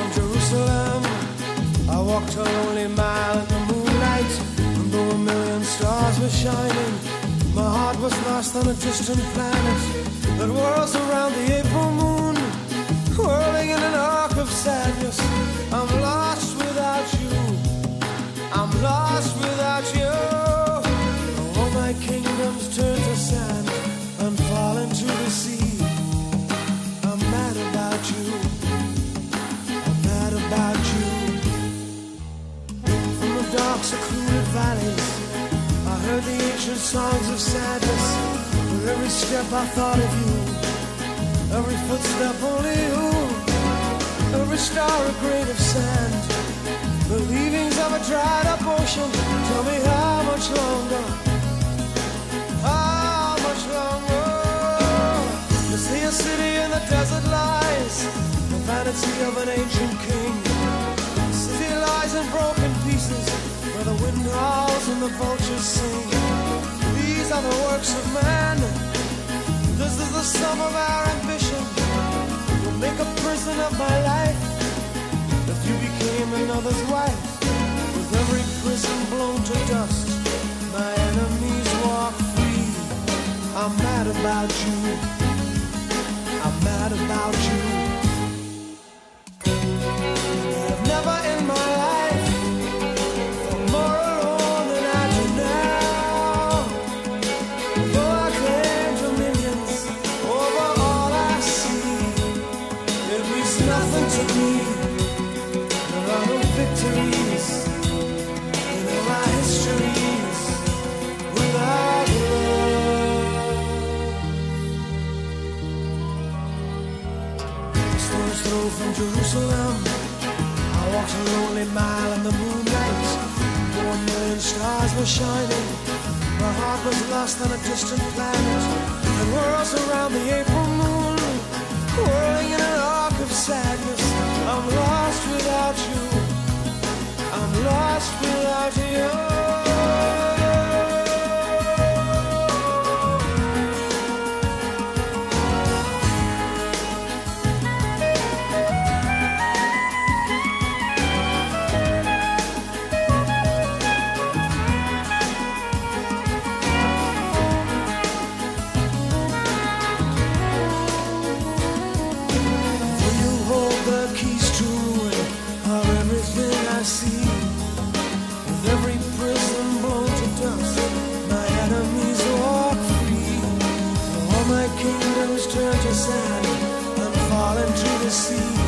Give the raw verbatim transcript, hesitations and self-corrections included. From Jerusalem, I walked a lonely mile in the moonlight, and though a million stars were shining, my heart was lost on a distant planet that whirls around the April moon, whirling in an arc of sadness. I'm lost without you, I'm lost without you. All my kingdoms turn to sand and fall into the sea. I'm mad about you, about you. From the dark secluded valleys I heard the ancient songs of sadness. With every step I thought of you, every footstep only you. Every star a grain of sand, the leavings of a dried up ocean. Tell me how much longer, how much longer. To see a city in the desert lies, the vanity of an ancient king. The city lies in broken pieces, where the wind howls and the vultures sing. These are the works of man, this is the sum of our ambition. You'll make a prison of my life, if you became another's wife. With every prison blown to dust, my enemies walk free. I'm mad about you, I'm mad about you. From Jerusalem, I walked a lonely mile in the moonlight. Four million stars were shining. My heart was lost on a distant planet. The world's around the April moon, whirling in an arc of sadness. I'm lost without you, I'm lost without you. Kingdoms turn to sand and fall into the sea.